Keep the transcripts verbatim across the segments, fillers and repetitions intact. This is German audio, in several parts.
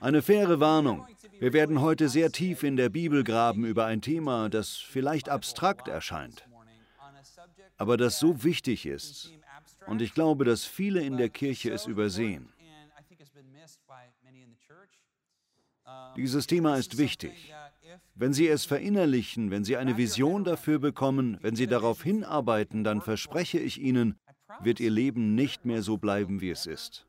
Eine faire Warnung. Wir werden heute sehr tief in der Bibel graben über ein Thema, das vielleicht abstrakt erscheint, aber das so wichtig ist. Und ich glaube, dass viele in der Kirche es übersehen. Dieses Thema ist wichtig. Wenn Sie es verinnerlichen, wenn Sie eine Vision dafür bekommen, wenn Sie darauf hinarbeiten, dann verspreche ich Ihnen, wird Ihr Leben nicht mehr so bleiben, wie es ist.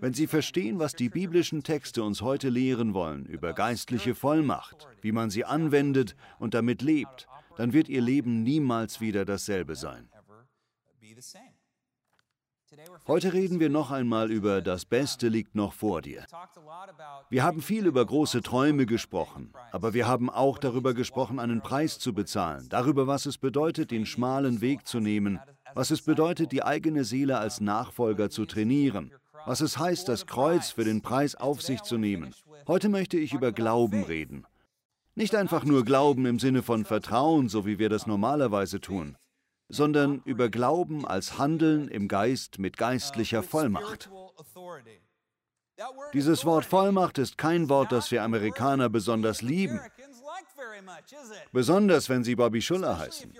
Wenn Sie verstehen, was die biblischen Texte uns heute lehren wollen, über geistliche Vollmacht, wie man sie anwendet und damit lebt, dann wird Ihr Leben niemals wieder dasselbe sein. Heute reden wir noch einmal über das Beste liegt noch vor dir. Wir haben viel über große Träume gesprochen, aber wir haben auch darüber gesprochen, einen Preis zu bezahlen, darüber, was es bedeutet, den schmalen Weg zu nehmen, was es bedeutet, die eigene Seele als Nachfolger zu trainieren, was es heißt, das Kreuz für den Preis auf sich zu nehmen. Heute möchte ich über Glauben reden. Nicht einfach nur Glauben im Sinne von Vertrauen, so wie wir das normalerweise tun, sondern über Glauben als Handeln im Geist mit geistlicher Vollmacht. Dieses Wort Vollmacht ist kein Wort, das wir Amerikaner besonders lieben, besonders wenn sie Bobby Schuller heißen.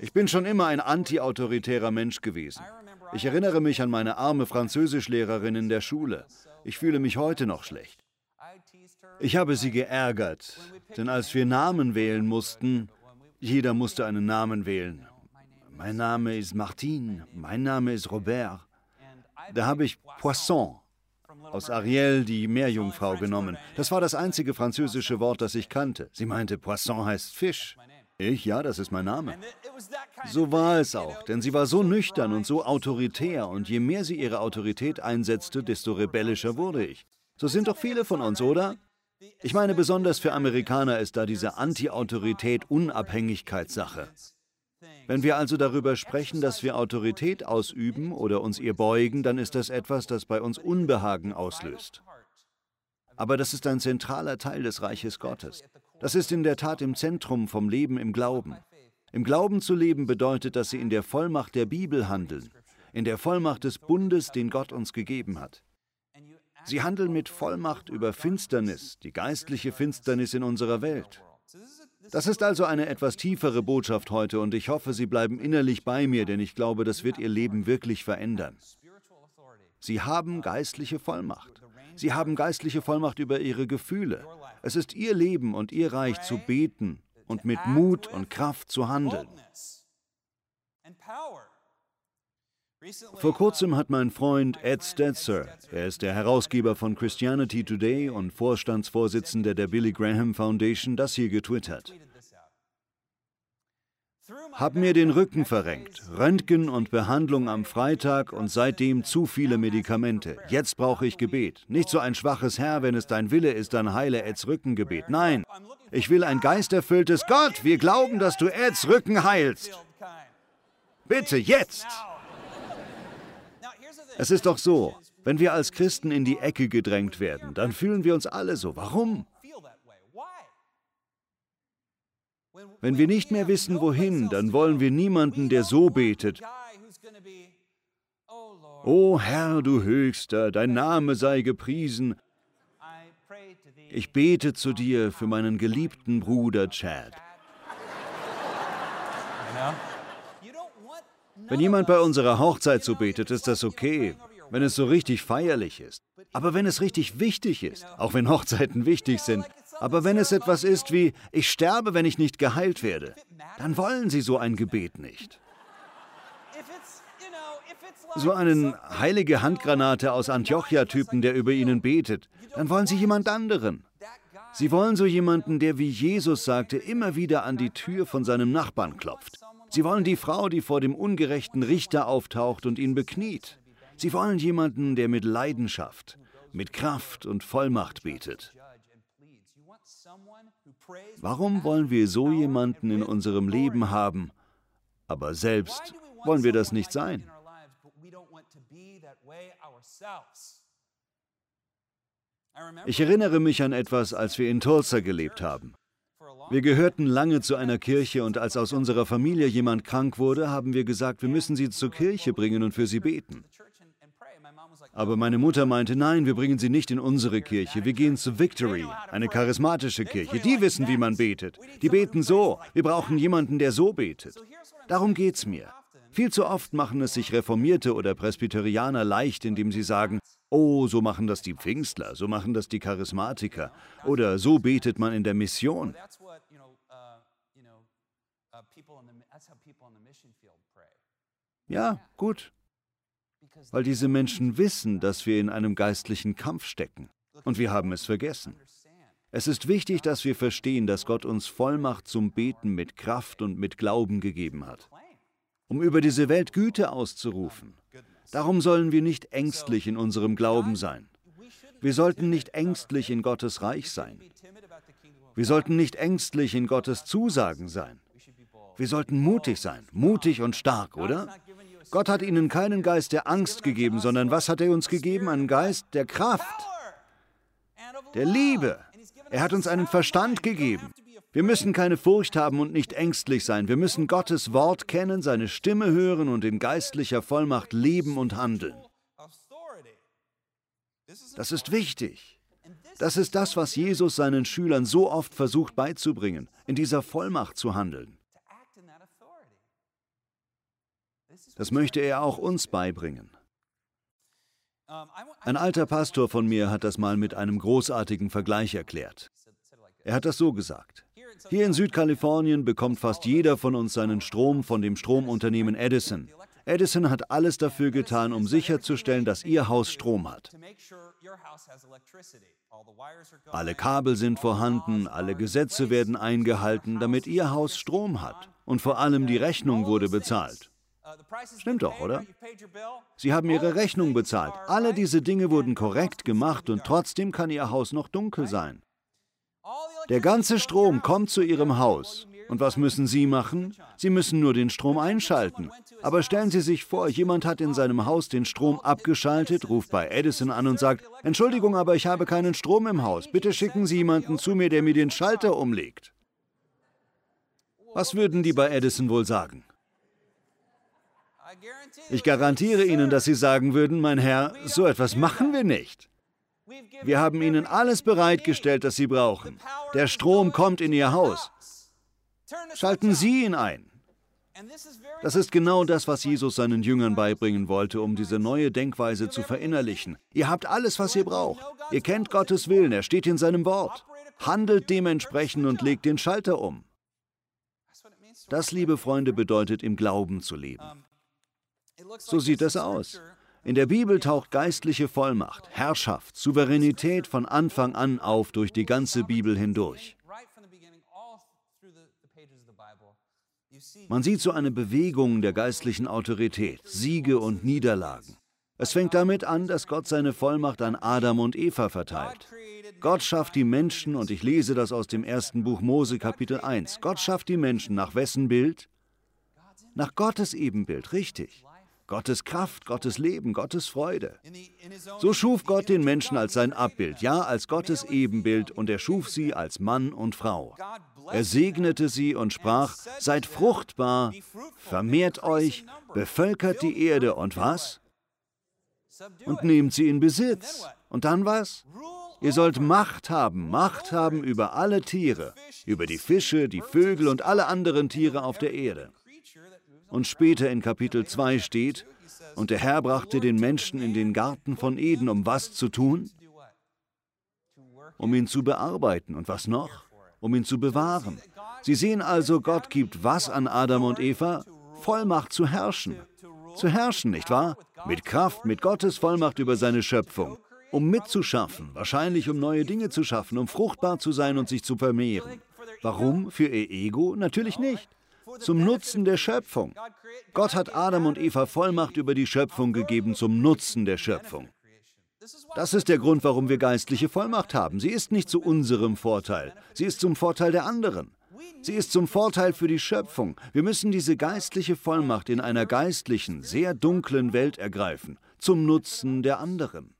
Ich bin schon immer ein antiautoritärer Mensch gewesen. Ich erinnere mich an meine arme Französischlehrerin in der Schule. Ich fühle mich heute noch schlecht. Ich habe sie geärgert, denn als wir Namen wählen mussten, jeder musste einen Namen wählen. Mein Name ist Martin, mein Name ist Robert. Da habe ich Poisson aus Ariel, die Meerjungfrau, genommen. Das war das einzige französische Wort, das ich kannte. Sie meinte, Poisson heißt Fisch. Ich, ja, das ist mein Name. So war es auch, denn sie war so nüchtern und so autoritär, und je mehr sie ihre Autorität einsetzte, desto rebellischer wurde ich. So sind doch viele von uns, oder? Ich meine, besonders für Amerikaner ist da diese Anti-Autorität-Unabhängigkeitssache. Wenn wir also darüber sprechen, dass wir Autorität ausüben oder uns ihr beugen, dann ist das etwas, das bei uns Unbehagen auslöst. Aber das ist ein zentraler Teil des Reiches Gottes. Das ist in der Tat im Zentrum vom Leben im Glauben. Im Glauben zu leben bedeutet, dass Sie in der Vollmacht der Bibel handeln, in der Vollmacht des Bundes, den Gott uns gegeben hat. Sie handeln mit Vollmacht über Finsternis, die geistliche Finsternis in unserer Welt. Das ist also eine etwas tiefere Botschaft heute, und ich hoffe, Sie bleiben innerlich bei mir, denn ich glaube, das wird Ihr Leben wirklich verändern. Sie haben geistliche Vollmacht. Sie haben geistliche Vollmacht über Ihre Gefühle. Es ist Ihr Leben und Ihr Reich zu beten und mit Mut und Kraft zu handeln. Vor kurzem hat mein Freund Ed Stetzer, er ist der Herausgeber von Christianity Today und Vorstandsvorsitzender der Billy Graham Foundation, das hier getwittert. Hab mir den Rücken verrenkt, Röntgen und Behandlung am Freitag und seitdem zu viele Medikamente. Jetzt brauche ich Gebet. Nicht so ein schwaches Herr, wenn es dein Wille ist, dann heile Eds Rückengebet. Nein, ich will ein geisterfülltes Gott, wir glauben, dass du Eds Rücken heilst. Bitte, jetzt! Es ist doch so, wenn wir als Christen in die Ecke gedrängt werden, dann fühlen wir uns alle so. Warum? Wenn wir nicht mehr wissen, wohin, dann wollen wir niemanden, der so betet. O Herr, du Höchster, dein Name sei gepriesen. Ich bete zu dir für meinen geliebten Bruder Chad. Wenn jemand bei unserer Hochzeit so betet, ist das okay, wenn es so richtig feierlich ist. Aber wenn es richtig wichtig ist, auch wenn Hochzeiten wichtig sind, aber wenn es etwas ist wie, ich sterbe, wenn ich nicht geheilt werde, dann wollen sie so ein Gebet nicht. So einen heilige Handgranate aus Antiochia-Typen, der über ihnen betet, dann wollen sie jemand anderen. Sie wollen so jemanden, der, wie Jesus sagte, immer wieder an die Tür von seinem Nachbarn klopft. Sie wollen die Frau, die vor dem ungerechten Richter auftaucht und ihn bekniet. Sie wollen jemanden, der mit Leidenschaft, mit Kraft und Vollmacht betet. Warum wollen wir so jemanden in unserem Leben haben, aber selbst wollen wir das nicht sein? Ich erinnere mich an etwas, als wir in Tulsa gelebt haben. Wir gehörten lange zu einer Kirche, und als aus unserer Familie jemand krank wurde, haben wir gesagt, wir müssen sie zur Kirche bringen und für sie beten. Aber meine Mutter meinte, nein, wir bringen sie nicht in unsere Kirche, wir gehen zu Victory, eine charismatische Kirche. Die wissen, wie man betet. Die beten so. Wir brauchen jemanden, der so betet. Darum geht's mir. Viel zu oft machen es sich Reformierte oder Presbyterianer leicht, indem sie sagen, oh, so machen das die Pfingstler, so machen das die Charismatiker oder so betet man in der Mission. Ja, gut. Weil diese Menschen wissen, dass wir in einem geistlichen Kampf stecken. Und wir haben es vergessen. Es ist wichtig, dass wir verstehen, dass Gott uns Vollmacht zum Beten mit Kraft und mit Glauben gegeben hat, um über diese Welt Güte auszurufen. Darum sollen wir nicht ängstlich in unserem Glauben sein. Wir sollten nicht ängstlich in Gottes Reich sein. Wir sollten nicht ängstlich in Gottes Zusagen sein. Wir sollten mutig sein, mutig und stark, oder? Gott hat ihnen keinen Geist der Angst gegeben, sondern was hat er uns gegeben? Einen Geist der Kraft, der Liebe. Er hat uns einen Verstand gegeben. Wir müssen keine Furcht haben und nicht ängstlich sein. Wir müssen Gottes Wort kennen, seine Stimme hören und in geistlicher Vollmacht leben und handeln. Das ist wichtig. Das ist das, was Jesus seinen Schülern so oft versucht beizubringen, in dieser Vollmacht zu handeln. Das möchte er auch uns beibringen. Ein alter Pastor von mir hat das mal mit einem großartigen Vergleich erklärt. Er hat das so gesagt. Hier in Südkalifornien bekommt fast jeder von uns seinen Strom von dem Stromunternehmen Edison. Edison hat alles dafür getan, um sicherzustellen, dass Ihr Haus Strom hat. Alle Kabel sind vorhanden, alle Gesetze werden eingehalten, damit Ihr Haus Strom hat. Und vor allem die Rechnung wurde bezahlt. Stimmt doch, oder? Sie haben Ihre Rechnung bezahlt. Alle diese Dinge wurden korrekt gemacht und trotzdem kann Ihr Haus noch dunkel sein. Der ganze Strom kommt zu Ihrem Haus. Und was müssen Sie machen? Sie müssen nur den Strom einschalten. Aber stellen Sie sich vor, jemand hat in seinem Haus den Strom abgeschaltet, ruft bei Edison an und sagt, Entschuldigung, aber ich habe keinen Strom im Haus. Bitte schicken Sie jemanden zu mir, der mir den Schalter umlegt. Was würden die bei Edison wohl sagen? Ich garantiere Ihnen, dass Sie sagen würden, mein Herr, so etwas machen wir nicht. Wir haben Ihnen alles bereitgestellt, das Sie brauchen. Der Strom kommt in Ihr Haus. Schalten Sie ihn ein. Das ist genau das, was Jesus seinen Jüngern beibringen wollte, um diese neue Denkweise zu verinnerlichen. Ihr habt alles, was ihr braucht. Ihr kennt Gottes Willen, er steht in seinem Wort. Handelt dementsprechend und legt den Schalter um. Das, liebe Freunde, bedeutet, im Glauben zu leben. So sieht das aus. In der Bibel taucht geistliche Vollmacht, Herrschaft, Souveränität von Anfang an auf durch die ganze Bibel hindurch. Man sieht so eine Bewegung der geistlichen Autorität, Siege und Niederlagen. Es fängt damit an, dass Gott seine Vollmacht an Adam und Eva verteilt. Gott schafft die Menschen, und ich lese das aus dem ersten Buch Mose, Kapitel eins. Gott schafft die Menschen nach wessen Bild? Nach Gottes Ebenbild, richtig. Gottes Kraft, Gottes Leben, Gottes Freude. So schuf Gott den Menschen als sein Abbild, ja, als Gottes Ebenbild, und er schuf sie als Mann und Frau. Er segnete sie und sprach, seid fruchtbar, vermehrt euch, bevölkert die Erde und was? Und nehmt sie in Besitz. Und dann was? Ihr sollt Macht haben, Macht haben über alle Tiere, über die Fische, die Vögel und alle anderen Tiere auf der Erde. Und später in Kapitel zwei steht, und der Herr brachte den Menschen in den Garten von Eden, um was zu tun? Um ihn zu bearbeiten und was noch? Um ihn zu bewahren. Sie sehen also, Gott gibt was an Adam und Eva? Vollmacht zu herrschen. Zu herrschen, nicht wahr? Mit Kraft, mit Gottes Vollmacht über seine Schöpfung. Um mitzuschaffen, wahrscheinlich um neue Dinge zu schaffen, um fruchtbar zu sein und sich zu vermehren. Warum? Für ihr Ego? Natürlich nicht. Zum Nutzen der Schöpfung. Gott hat Adam und Eva Vollmacht über die Schöpfung gegeben zum Nutzen der Schöpfung. Das ist der Grund, warum wir geistliche Vollmacht haben. Sie ist nicht zu unserem Vorteil. Sie ist zum Vorteil der anderen. Sie ist zum Vorteil für die Schöpfung. Wir müssen diese geistliche Vollmacht in einer geistlichen, sehr dunklen Welt ergreifen, zum Nutzen der anderen.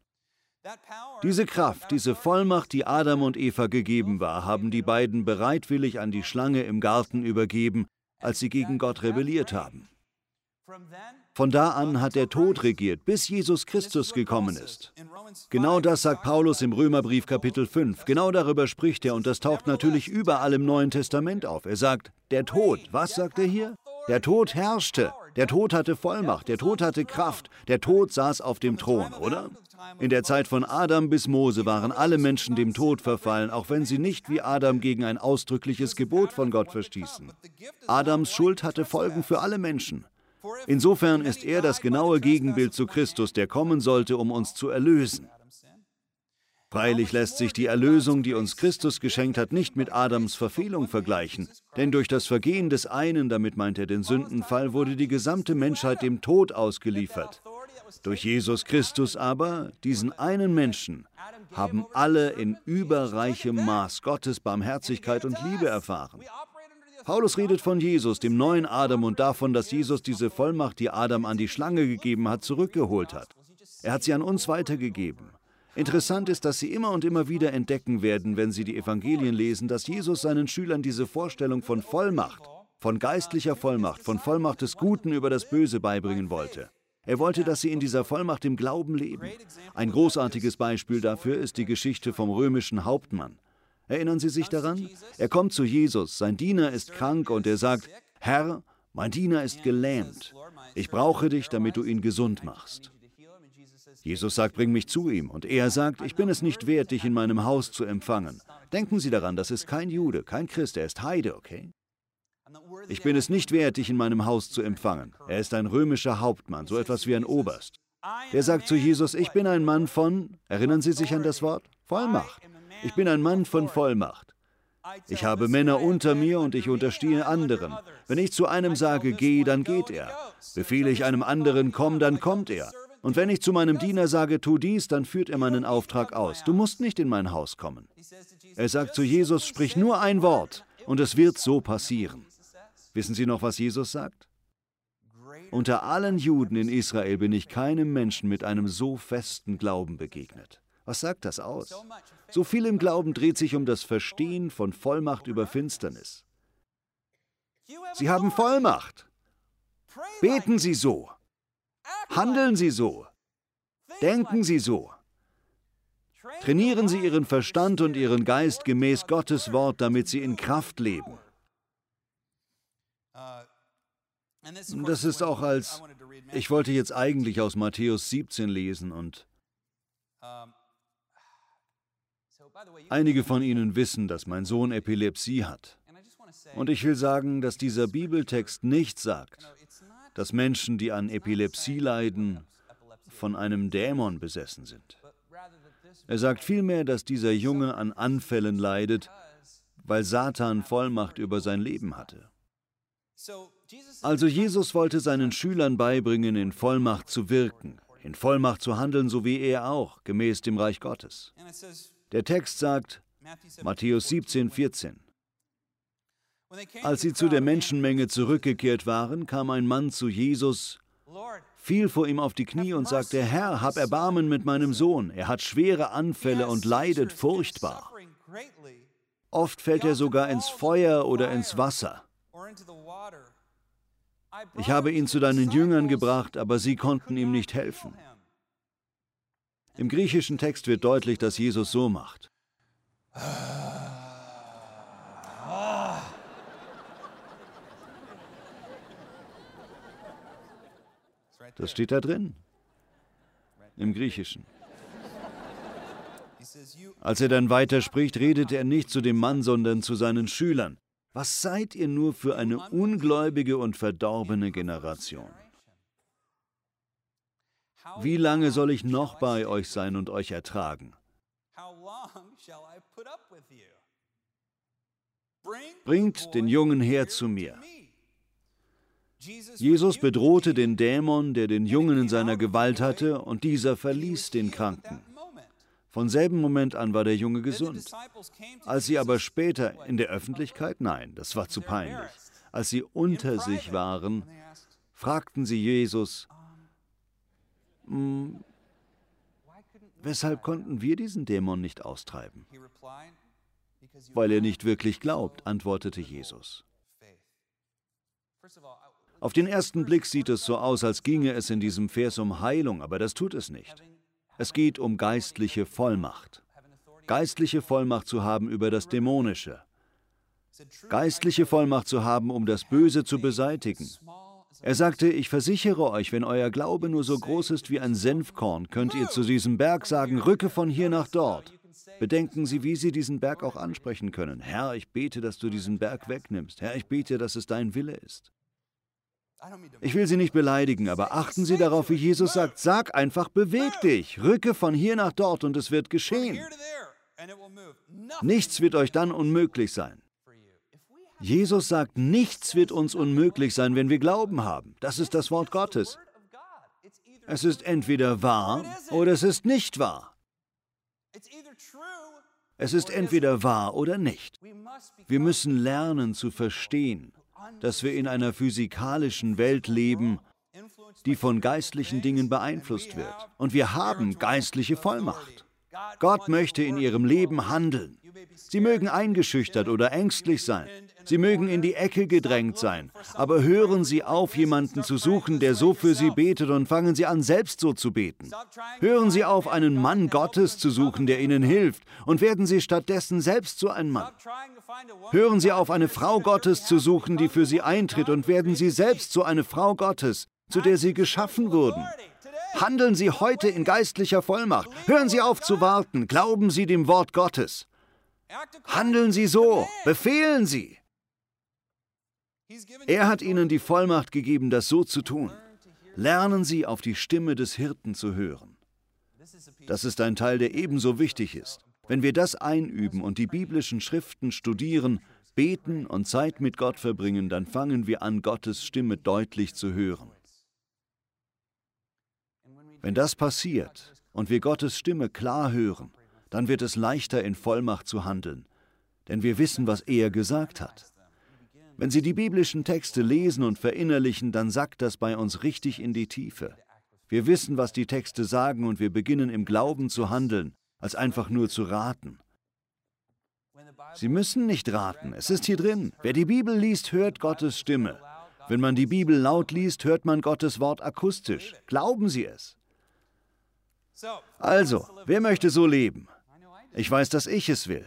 Diese Kraft, diese Vollmacht, die Adam und Eva gegeben war, haben die beiden bereitwillig an die Schlange im Garten übergeben, als sie gegen Gott rebelliert haben. Von da an hat der Tod regiert, bis Jesus Christus gekommen ist. Genau das sagt Paulus im Römerbrief Kapitel fünf. Genau darüber spricht er und das taucht natürlich überall im Neuen Testament auf. Er sagt, der Tod, was sagt er hier? Der Tod herrschte, der Tod hatte Vollmacht, der Tod hatte Kraft, der Tod saß auf dem Thron, oder? In der Zeit von Adam bis Mose waren alle Menschen dem Tod verfallen, auch wenn sie nicht wie Adam gegen ein ausdrückliches Gebot von Gott verstießen. Adams Schuld hatte Folgen für alle Menschen. Insofern ist er das genaue Gegenbild zu Christus, der kommen sollte, um uns zu erlösen. Freilich lässt sich die Erlösung, die uns Christus geschenkt hat, nicht mit Adams Verfehlung vergleichen. Denn durch das Vergehen des einen, damit meint er den Sündenfall, wurde die gesamte Menschheit dem Tod ausgeliefert. Durch Jesus Christus aber, diesen einen Menschen, haben alle in überreichem Maß Gottes Barmherzigkeit und Liebe erfahren. Paulus redet von Jesus, dem neuen Adam, und davon, dass Jesus diese Vollmacht, die Adam an die Schlange gegeben hat, zurückgeholt hat. Er hat sie an uns weitergegeben. Interessant ist, dass Sie immer und immer wieder entdecken werden, wenn Sie die Evangelien lesen, dass Jesus seinen Schülern diese Vorstellung von Vollmacht, von geistlicher Vollmacht, von Vollmacht des Guten über das Böse beibringen wollte. Er wollte, dass sie in dieser Vollmacht im Glauben leben. Ein großartiges Beispiel dafür ist die Geschichte vom römischen Hauptmann. Erinnern Sie sich daran? Er kommt zu Jesus, sein Diener ist krank und er sagt, Herr, mein Diener ist gelähmt. Ich brauche dich, damit du ihn gesund machst. Jesus sagt, bring mich zu ihm. Und er sagt, ich bin es nicht wert, dich in meinem Haus zu empfangen. Denken Sie daran, das ist kein Jude, kein Christ, er ist Heide, okay? Ich bin es nicht wert, dich in meinem Haus zu empfangen. Er ist ein römischer Hauptmann, so etwas wie ein Oberst. Der sagt zu Jesus, ich bin ein Mann von, erinnern Sie sich an das Wort? Vollmacht. Ich bin ein Mann von Vollmacht. Ich habe Männer unter mir und ich unterstehe anderen. Wenn ich zu einem sage, geh, dann geht er. Befehle ich einem anderen, komm, dann kommt er. Und wenn ich zu meinem Diener sage, tu dies, dann führt er meinen Auftrag aus. Du musst nicht in mein Haus kommen. Er sagt zu Jesus, sprich nur ein Wort und es wird so passieren. Wissen Sie noch, was Jesus sagt? Unter allen Juden in Israel bin ich keinem Menschen mit einem so festen Glauben begegnet. Was sagt das aus? So viel im Glauben dreht sich um das Verstehen von Vollmacht über Finsternis. Sie haben Vollmacht. Beten Sie so. Handeln Sie so. Denken Sie so. Trainieren Sie Ihren Verstand und Ihren Geist gemäß Gottes Wort, damit Sie in Kraft leben. Das ist auch als... Ich wollte jetzt eigentlich aus Matthäus siebzehn lesen und... Einige von Ihnen wissen, dass mein Sohn Epilepsie hat. Und ich will sagen, dass dieser Bibeltext nichts sagt, dass Menschen, die an Epilepsie leiden, von einem Dämon besessen sind. Er sagt vielmehr, dass dieser Junge an Anfällen leidet, weil Satan Vollmacht über sein Leben hatte. Also Jesus wollte seinen Schülern beibringen, in Vollmacht zu wirken, in Vollmacht zu handeln, so wie er auch, gemäß dem Reich Gottes. Der Text sagt, Matthäus siebzehn, vierzehn, als sie zu der Menschenmenge zurückgekehrt waren, kam ein Mann zu Jesus, fiel vor ihm auf die Knie und sagte, Herr, hab Erbarmen mit meinem Sohn. Er hat schwere Anfälle und leidet furchtbar. Oft fällt er sogar ins Feuer oder ins Wasser. Ich habe ihn zu deinen Jüngern gebracht, aber sie konnten ihm nicht helfen. Im griechischen Text wird deutlich, dass Jesus so macht. Das steht da drin, im Griechischen. Als er dann weiterspricht, redet er nicht zu dem Mann, sondern zu seinen Schülern. Was seid ihr nur für eine ungläubige und verdorbene Generation? Wie lange soll ich noch bei euch sein und euch ertragen? Bringt den Jungen her zu mir. Jesus bedrohte den Dämon, der den Jungen in seiner Gewalt hatte, und dieser verließ den Kranken. Von selben Moment an war der Junge gesund. Als sie aber später in der Öffentlichkeit, nein, das war zu peinlich, als sie unter sich waren, fragten sie Jesus, weshalb konnten wir diesen Dämon nicht austreiben? Weil er nicht wirklich glaubt, antwortete Jesus. Auf den ersten Blick sieht es so aus, als ginge es in diesem Vers um Heilung, aber das tut es nicht. Es geht um geistliche Vollmacht. Geistliche Vollmacht zu haben über das Dämonische. Geistliche Vollmacht zu haben, um das Böse zu beseitigen. Er sagte, ich versichere euch, wenn euer Glaube nur so groß ist wie ein Senfkorn, könnt ihr zu diesem Berg sagen, rücke von hier nach dort. Bedenken Sie, wie Sie diesen Berg auch ansprechen können. Herr, ich bete, dass du diesen Berg wegnimmst. Herr, ich bete, dass es dein Wille ist. Ich will Sie nicht beleidigen, aber achten Sie darauf, wie Jesus sagt, sag einfach, beweg dich, rücke von hier nach dort und es wird geschehen. Nichts wird euch dann unmöglich sein. Jesus sagt, nichts wird uns unmöglich sein, wenn wir Glauben haben. Das ist das Wort Gottes. Es ist entweder wahr oder es ist nicht wahr. Es ist entweder wahr oder nicht. Wir müssen lernen zu verstehen, dass wir in einer physikalischen Welt leben, die von geistlichen Dingen beeinflusst wird. Und wir haben geistliche Vollmacht. Gott möchte in ihrem Leben handeln. Sie mögen eingeschüchtert oder ängstlich sein. Sie mögen in die Ecke gedrängt sein. Aber hören Sie auf, jemanden zu suchen, der so für Sie betet, und fangen Sie an, selbst so zu beten. Hören Sie auf, einen Mann Gottes zu suchen, der Ihnen hilft, und werden Sie stattdessen selbst so ein Mann. Hören Sie auf, eine Frau Gottes zu suchen, die für Sie eintritt, und werden Sie selbst so eine Frau Gottes, zu der Sie geschaffen wurden. Handeln Sie heute in geistlicher Vollmacht. Hören Sie auf zu warten. Glauben Sie dem Wort Gottes. Handeln Sie so, befehlen Sie. Er hat Ihnen die Vollmacht gegeben, das so zu tun. Lernen Sie, auf die Stimme des Hirten zu hören. Das ist ein Teil, der ebenso wichtig ist. Wenn wir das einüben und die biblischen Schriften studieren, beten und Zeit mit Gott verbringen, dann fangen wir an, Gottes Stimme deutlich zu hören. Wenn das passiert und wir Gottes Stimme klar hören, dann wird es leichter, in Vollmacht zu handeln, denn wir wissen, was er gesagt hat. Wenn Sie die biblischen Texte lesen und verinnerlichen, dann sackt das bei uns richtig in die Tiefe. Wir wissen, was die Texte sagen, und wir beginnen im Glauben zu handeln, als einfach nur zu raten. Sie müssen nicht raten, es ist hier drin. Wer die Bibel liest, hört Gottes Stimme. Wenn man die Bibel laut liest, hört man Gottes Wort akustisch. Glauben Sie es. Also, wer möchte so leben? Ich weiß, dass ich es will.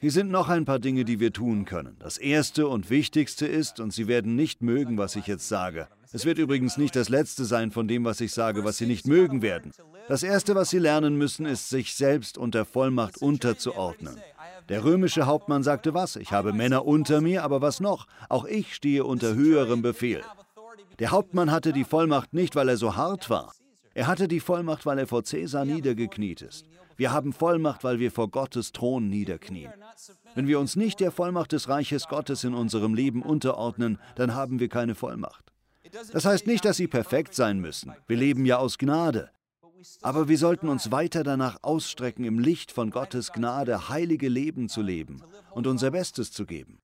Hier sind noch ein paar Dinge, die wir tun können. Das Erste und Wichtigste ist, und Sie werden nicht mögen, was ich jetzt sage. Es wird übrigens nicht das Letzte sein von dem, was ich sage, was Sie nicht mögen werden. Das Erste, was Sie lernen müssen, ist, sich selbst unter Vollmacht unterzuordnen. Der römische Hauptmann sagte, was? Ich habe Männer unter mir, aber was noch? Auch ich stehe unter höherem Befehl. Der Hauptmann hatte die Vollmacht nicht, weil er so hart war. Er hatte die Vollmacht, weil er vor Cäsar niedergekniet ist. Wir haben Vollmacht, weil wir vor Gottes Thron niederknien. Wenn wir uns nicht der Vollmacht des Reiches Gottes in unserem Leben unterordnen, dann haben wir keine Vollmacht. Das heißt nicht, dass Sie perfekt sein müssen. Wir leben ja aus Gnade. Aber wir sollten uns weiter danach ausstrecken, im Licht von Gottes Gnade heilige Leben zu leben und unser Bestes zu geben.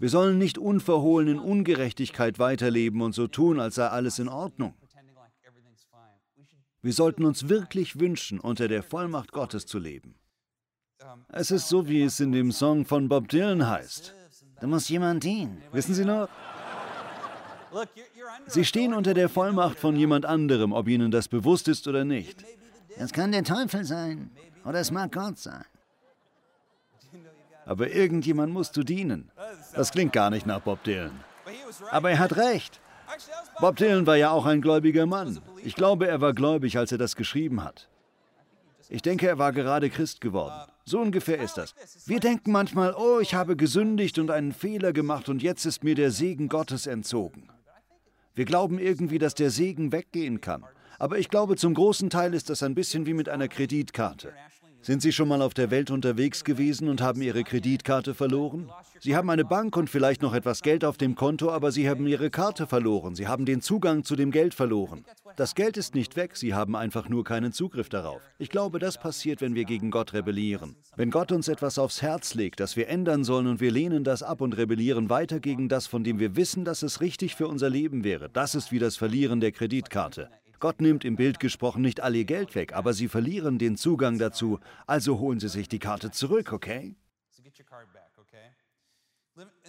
Wir sollen nicht unverhohlen in Ungerechtigkeit weiterleben und so tun, als sei alles in Ordnung. Wir sollten uns wirklich wünschen, unter der Vollmacht Gottes zu leben. Es ist so, wie es in dem Song von Bob Dylan heißt. Da muss jemand dienen. Wissen Sie noch? Sie stehen unter der Vollmacht von jemand anderem, ob Ihnen das bewusst ist oder nicht. Es kann der Teufel sein oder es mag Gott sein. Aber irgendjemand musst du dienen. Das klingt gar nicht nach Bob Dylan. Aber er hat recht. Bob Dylan war ja auch ein gläubiger Mann. Ich glaube, er war gläubig, als er das geschrieben hat. Ich denke, er war gerade Christ geworden. So ungefähr ist das. Wir denken manchmal, oh, ich habe gesündigt und einen Fehler gemacht und jetzt ist mir der Segen Gottes entzogen. Wir glauben irgendwie, dass der Segen weggehen kann. Aber ich glaube, zum großen Teil ist das ein bisschen wie mit einer Kreditkarte. Sind Sie schon mal auf der Welt unterwegs gewesen und haben Ihre Kreditkarte verloren? Sie haben eine Bank und vielleicht noch etwas Geld auf dem Konto, aber Sie haben Ihre Karte verloren. Sie haben den Zugang zu dem Geld verloren. Das Geld ist nicht weg, Sie haben einfach nur keinen Zugriff darauf. Ich glaube, das passiert, wenn wir gegen Gott rebellieren. Wenn Gott uns etwas aufs Herz legt, das wir ändern sollen, und wir lehnen das ab und rebellieren weiter gegen das, von dem wir wissen, dass es richtig für unser Leben wäre. Das ist wie das Verlieren der Kreditkarte. Gott nimmt im Bild gesprochen nicht all ihr Geld weg, aber sie verlieren den Zugang dazu, also holen Sie sich die Karte zurück, okay?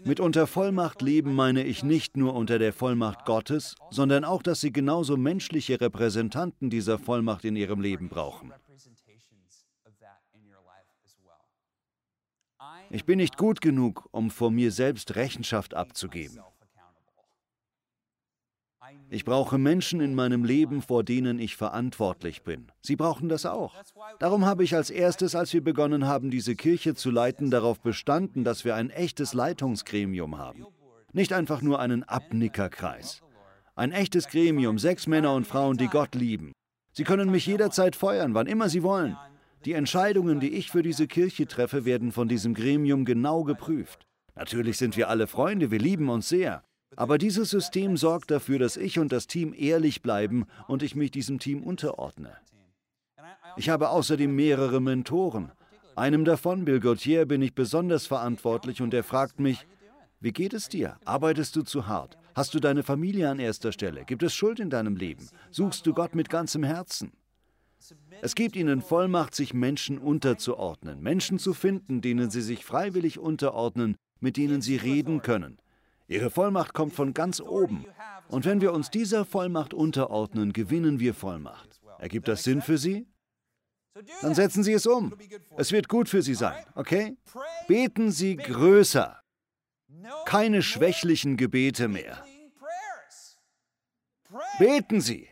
Mit unter Vollmacht leben meine ich nicht nur unter der Vollmacht Gottes, sondern auch, dass sie genauso menschliche Repräsentanten dieser Vollmacht in ihrem Leben brauchen. Ich bin nicht gut genug, um vor mir selbst Rechenschaft abzugeben. Ich brauche Menschen in meinem Leben, vor denen ich verantwortlich bin. Sie brauchen das auch. Darum habe ich als erstes, als wir begonnen haben, diese Kirche zu leiten, darauf bestanden, dass wir ein echtes Leitungsgremium haben. Nicht einfach nur einen Abnickerkreis. Ein echtes Gremium, sechs Männer und Frauen, die Gott lieben. Sie können mich jederzeit feuern, wann immer sie wollen. Die Entscheidungen, die ich für diese Kirche treffe, werden von diesem Gremium genau geprüft. Natürlich sind wir alle Freunde, wir lieben uns sehr. Aber dieses System sorgt dafür, dass ich und das Team ehrlich bleiben und ich mich diesem Team unterordne. Ich habe außerdem mehrere Mentoren. Einem davon, Bill Gautier, bin ich besonders verantwortlich und er fragt mich, wie geht es dir? Arbeitest du zu hart? Hast du deine Familie an erster Stelle? Gibt es Schuld in deinem Leben? Suchst du Gott mit ganzem Herzen? Es gibt ihnen Vollmacht, sich Menschen unterzuordnen, Menschen zu finden, denen sie sich freiwillig unterordnen, mit denen sie reden können. Ihre Vollmacht kommt von ganz oben. Und wenn wir uns dieser Vollmacht unterordnen, gewinnen wir Vollmacht. Ergibt das Sinn für Sie? Dann setzen Sie es um. Es wird gut für Sie sein, okay? Beten Sie größer. Keine schwächlichen Gebete mehr. Beten Sie.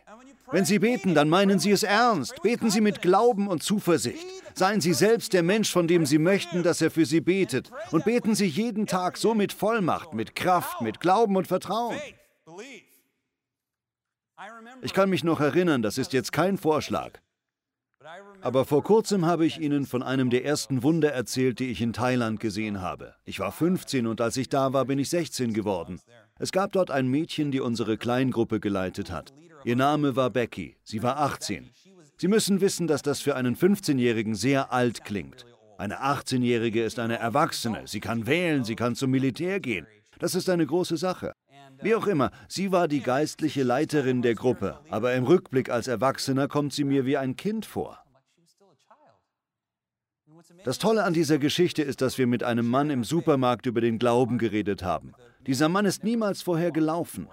Wenn Sie beten, dann meinen Sie es ernst. Beten Sie mit Glauben und Zuversicht. Seien Sie selbst der Mensch, von dem Sie möchten, dass er für Sie betet. Und beten Sie jeden Tag so mit Vollmacht, mit Kraft, mit Glauben und Vertrauen. Ich kann mich noch erinnern, das ist jetzt kein Vorschlag. Aber vor kurzem habe ich Ihnen von einem der ersten Wunder erzählt, die ich in Thailand gesehen habe. Ich war fünfzehn und als ich da war, bin ich sechzehn geworden. Es gab dort ein Mädchen, die unsere Kleingruppe geleitet hat. Ihr Name war Becky. Sie war achtzehn. Sie müssen wissen, dass das für einen fünfzehnjährigen sehr alt klingt. Eine achtzehnjährige ist eine Erwachsene. Sie kann wählen, sie kann zum Militär gehen. Das ist eine große Sache. Wie auch immer, sie war die geistliche Leiterin der Gruppe. Aber im Rückblick als Erwachsener kommt sie mir wie ein Kind vor. Das Tolle an dieser Geschichte ist, dass wir mit einem Mann im Supermarkt über den Glauben geredet haben. Dieser Mann ist niemals vorher gelaufen.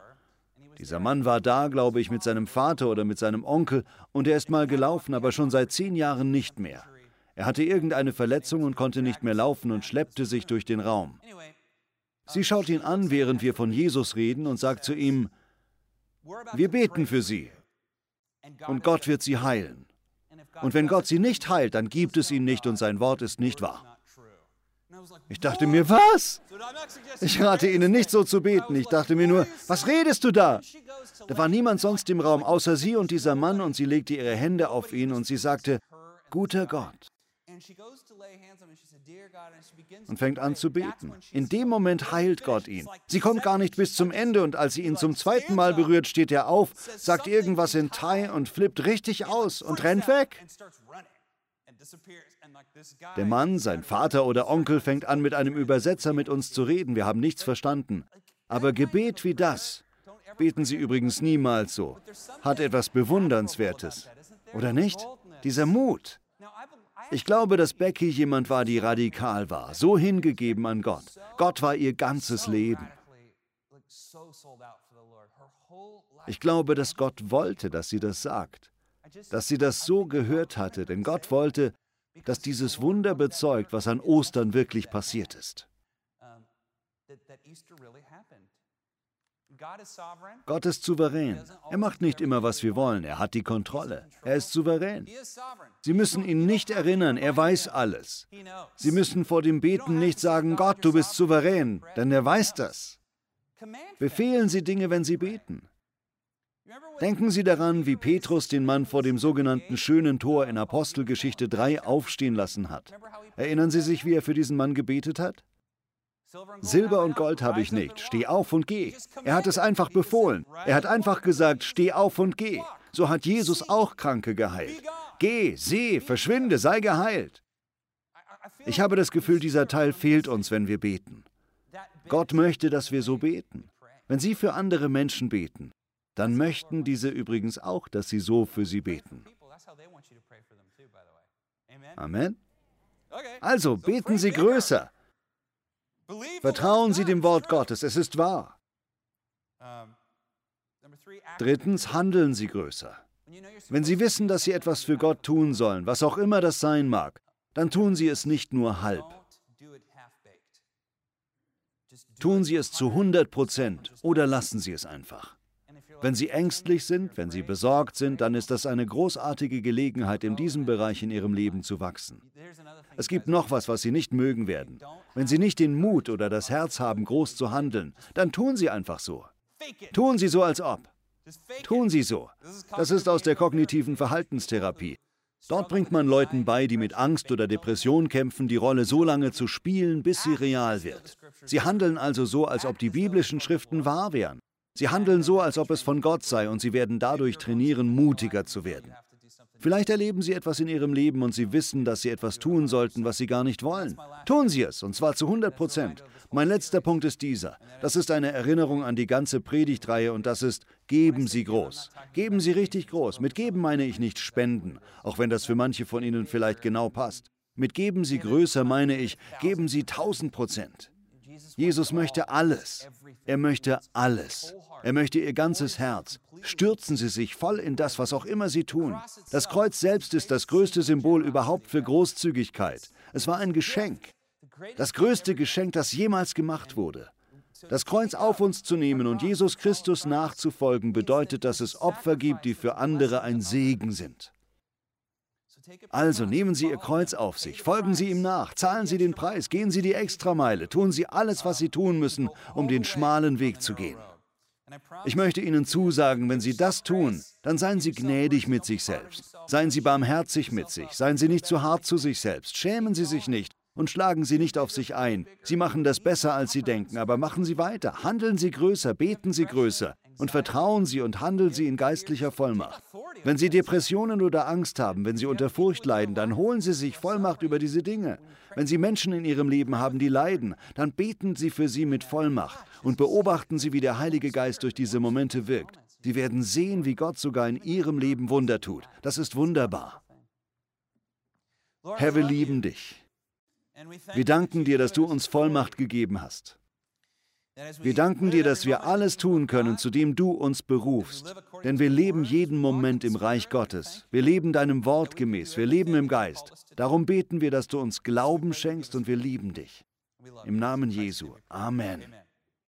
Dieser Mann war da, glaube ich, mit seinem Vater oder mit seinem Onkel und er ist mal gelaufen, aber schon seit zehn Jahren nicht mehr. Er hatte irgendeine Verletzung und konnte nicht mehr laufen und schleppte sich durch den Raum. Sie schaut ihn an, während wir von Jesus reden und sagt zu ihm, wir beten für sie und Gott wird sie heilen. Und wenn Gott sie nicht heilt, dann gibt es ihn nicht und sein Wort ist nicht wahr. Ich dachte mir, was? Ich rate Ihnen nicht so zu beten. Ich dachte mir nur, was redest du da? Da war niemand sonst im Raum, außer sie und dieser Mann, und sie legte ihre Hände auf ihn und sie sagte, guter Gott. Und fängt an zu beten. In dem Moment heilt Gott ihn. Sie kommt gar nicht bis zum Ende und als sie ihn zum zweiten Mal berührt, steht er auf, sagt irgendwas in Thai und flippt richtig aus und rennt weg. Der Mann, sein Vater oder Onkel, fängt an, mit einem Übersetzer mit uns zu reden. Wir haben nichts verstanden. Aber Gebet wie das, beten Sie übrigens niemals so, hat etwas Bewundernswertes. Oder nicht? Dieser Mut. Ich glaube, dass Becky jemand war, die radikal war, so hingegeben an Gott. Gott war ihr ganzes Leben. Ich glaube, dass Gott wollte, dass sie das sagt. Dass sie das so gehört hatte, denn Gott wollte, dass dieses Wunder bezeugt, was an Ostern wirklich passiert ist. Gott ist souverän. Er macht nicht immer, was wir wollen. Er hat die Kontrolle. Er ist souverän. Sie müssen ihn nicht erinnern. Er weiß alles. Sie müssen vor dem Beten nicht sagen, Gott, du bist souverän, denn er weiß das. Befehlen Sie Dinge, wenn Sie beten. Denken Sie daran, wie Petrus den Mann vor dem sogenannten schönen Tor in Apostelgeschichte drei aufstehen lassen hat. Erinnern Sie sich, wie er für diesen Mann gebetet hat? Silber und Gold habe ich nicht. Steh auf und geh. Er hat es einfach befohlen. Er hat einfach gesagt, steh auf und geh. So hat Jesus auch Kranke geheilt. Geh, seh, verschwinde, sei geheilt. Ich habe das Gefühl, dieser Teil fehlt uns, wenn wir beten. Gott möchte, dass wir so beten. Wenn Sie für andere Menschen beten, dann möchten diese übrigens auch, dass Sie so für sie beten. Amen. Also, beten Sie größer. Vertrauen Sie dem Wort Gottes, es ist wahr. Drittens, handeln Sie größer. Wenn Sie wissen, dass Sie etwas für Gott tun sollen, was auch immer das sein mag, dann tun Sie es nicht nur halb. Tun Sie es zu hundert Prozent oder lassen Sie es einfach. Wenn Sie ängstlich sind, wenn Sie besorgt sind, dann ist das eine großartige Gelegenheit, in diesem Bereich in Ihrem Leben zu wachsen. Es gibt noch was, was Sie nicht mögen werden. Wenn Sie nicht den Mut oder das Herz haben, groß zu handeln, dann tun Sie einfach so. Tun Sie so, als ob. Tun Sie so. Das ist aus der kognitiven Verhaltenstherapie. Dort bringt man Leuten bei, die mit Angst oder Depression kämpfen, die Rolle so lange zu spielen, bis sie real wird. Sie handeln also so, als ob die biblischen Schriften wahr wären. Sie handeln so, als ob es von Gott sei, und sie werden dadurch trainieren, mutiger zu werden. Vielleicht erleben Sie etwas in Ihrem Leben und Sie wissen, dass Sie etwas tun sollten, was Sie gar nicht wollen. Tun Sie es, und zwar zu hundert Prozent. Mein letzter Punkt ist dieser. Das ist eine Erinnerung an die ganze Predigtreihe, und das ist, geben Sie groß. Geben Sie richtig groß. Mit geben meine ich nicht spenden, auch wenn das für manche von Ihnen vielleicht genau passt. Mit geben Sie größer meine ich, geben Sie tausend Prozent. Jesus möchte alles. Er möchte alles. Er möchte Ihr ganzes Herz. Stürzen Sie sich voll in das, was auch immer Sie tun. Das Kreuz selbst ist das größte Symbol überhaupt für Großzügigkeit. Es war ein Geschenk. Das größte Geschenk, das jemals gemacht wurde. Das Kreuz auf uns zu nehmen und Jesus Christus nachzufolgen, bedeutet, dass es Opfer gibt, die für andere ein Segen sind. Also nehmen Sie Ihr Kreuz auf sich, folgen Sie ihm nach, zahlen Sie den Preis, gehen Sie die Extrameile, tun Sie alles, was Sie tun müssen, um den schmalen Weg zu gehen. Ich möchte Ihnen zusagen, wenn Sie das tun, dann seien Sie gnädig mit sich selbst, seien Sie barmherzig mit sich, seien Sie nicht zu hart zu sich selbst, schämen Sie sich nicht und schlagen Sie nicht auf sich ein. Sie machen das besser, als Sie denken, aber machen Sie weiter, handeln Sie größer, beten Sie größer. Und vertrauen Sie und handeln Sie in geistlicher Vollmacht. Wenn Sie Depressionen oder Angst haben, wenn Sie unter Furcht leiden, dann holen Sie sich Vollmacht über diese Dinge. Wenn Sie Menschen in Ihrem Leben haben, die leiden, dann beten Sie für sie mit Vollmacht und beobachten Sie, wie der Heilige Geist durch diese Momente wirkt. Sie werden sehen, wie Gott sogar in Ihrem Leben Wunder tut. Das ist wunderbar. Herr, wir lieben Dich. Wir danken Dir, dass Du uns Vollmacht gegeben hast. Wir danken Dir, dass wir alles tun können, zu dem Du uns berufst. Denn wir leben jeden Moment im Reich Gottes. Wir leben Deinem Wort gemäß. Wir leben im Geist. Darum beten wir, dass Du uns Glauben schenkst, und wir lieben Dich. Im Namen Jesu. Amen.